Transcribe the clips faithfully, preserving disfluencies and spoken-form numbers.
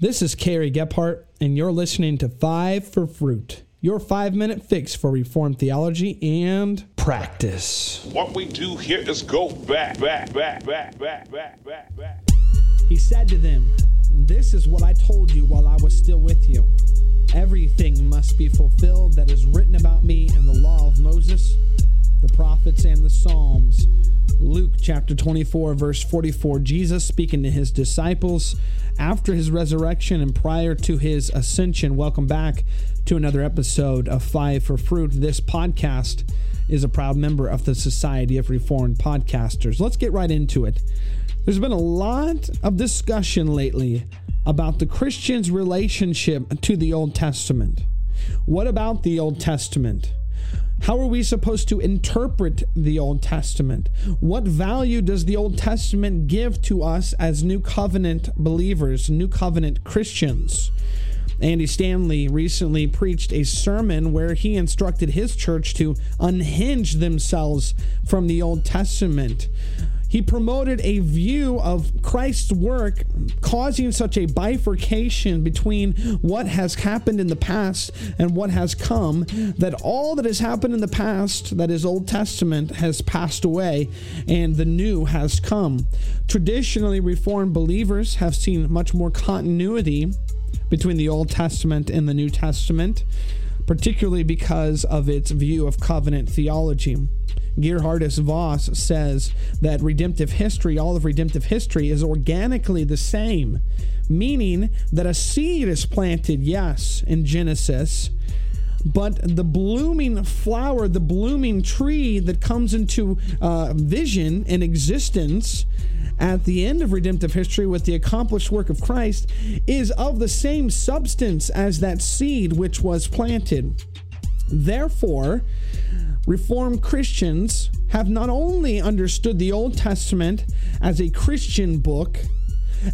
This is Kerry Gephardt, and you're listening to Five for Fruit, your five-minute fix for Reformed theology and practice. What we do here is go back, back, back, back, back, back, back, back. He said to them, "This is what I told you while I was still with you. Everything must be fulfilled that is written about me in the law of Moses, the prophets, and the Psalms." Luke chapter twenty-four, verse forty-four, Jesus speaking to his disciples after his resurrection and prior to his ascension. Welcome back to another episode of Five for Fruit. This podcast is a proud member of the Society of Reformed Podcasters. Let's get right into it. There's been a lot of discussion lately about the Christian's relationship to the Old Testament. What about the Old Testament? How are we supposed to interpret the Old Testament? What value does the Old Testament give to us as New Covenant believers, New Covenant Christians? Andy Stanley recently preached a sermon where he instructed his church to unhinge themselves from the Old Testament. He promoted a view of Christ's work causing such a bifurcation between what has happened in the past and what has come, that all that has happened in the past, that is Old Testament, has passed away and the new has come. Traditionally, Reformed believers have seen much more continuity between the Old Testament and the New Testament, particularly because of its view of covenant theology. Gerhardus Vos says that redemptive history, all of redemptive history, is organically the same, meaning that a seed is planted, yes, in Genesis, but the blooming flower, the blooming tree that comes into uh, vision and existence at the end of redemptive history with the accomplished work of Christ is of the same substance as that seed which was planted. Therefore, Reformed Christians have not only understood the Old Testament as a Christian book,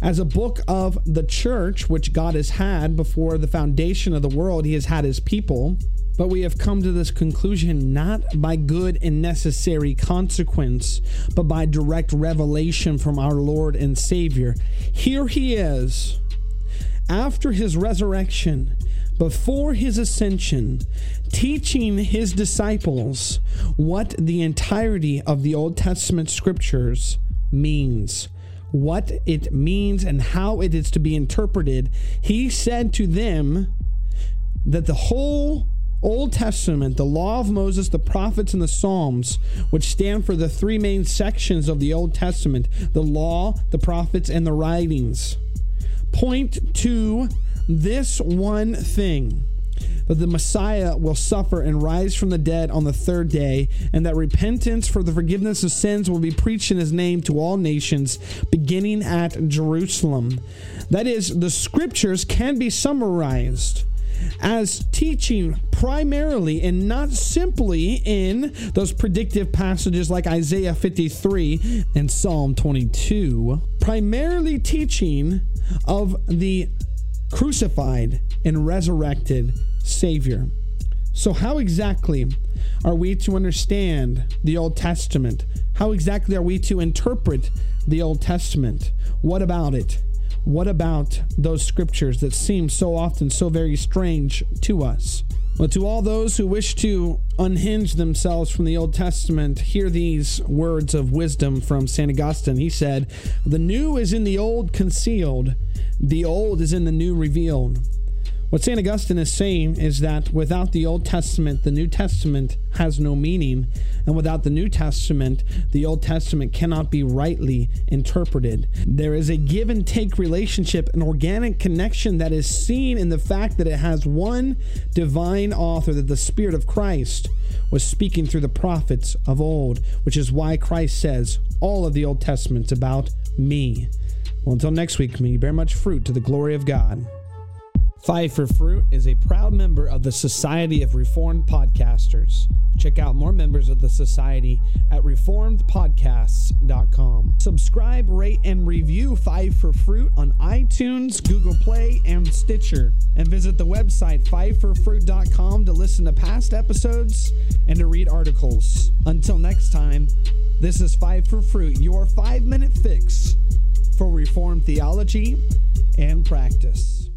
as a book of the church, which God has had before the foundation of the world, he has had his people, but we have come to this conclusion not by good and necessary consequence, but by direct revelation from our Lord and Savior. Here he is, after his resurrection, before his ascension, teaching his disciples what the entirety of the Old Testament scriptures means, what it means and how it is to be interpreted. He said to them that the whole Old Testament, the law of Moses, the prophets, and the Psalms, which stand for the three main sections of the Old Testament, the law, the prophets, and the writings, point to this one thing, that the Messiah will suffer and rise from the dead on the third day, and that repentance for the forgiveness of sins will be preached in his name to all nations, beginning at Jerusalem. That is, the scriptures can be summarized as teaching primarily and not simply in those predictive passages like Isaiah fifty-three and Psalm twenty-two, primarily teaching of the crucified and resurrected Savior. So how exactly are we to understand the Old Testament? How exactly are we to interpret the Old Testament? What about it? What about those scriptures that seem so often so very strange to us? Well, to all those who wish to unhinge themselves from the Old Testament, hear these words of wisdom from Saint Augustine. He said, "The new is in the old concealed, the old is in the new revealed." What Saint Augustine is saying is that without the Old Testament, the New Testament has no meaning, and without the New Testament, the Old Testament cannot be rightly interpreted. There is a give and take relationship, an organic connection that is seen in the fact that it has one divine author, that the Spirit of Christ was speaking through the prophets of old, which is why Christ says all of the Old Testament's about me. Well, until next week, may you bear much fruit to the glory of God. Five for Fruit is a proud member of the Society of Reformed Podcasters. Check out more members of the Society at reformed podcasts dot com. Subscribe, rate, and review Five for Fruit on iTunes, Google Play, and Stitcher. And visit the website five for fruit dot com to listen to past episodes and to read articles. Until next time, this is Five for Fruit, your five-minute fix for Reformed theology and practice.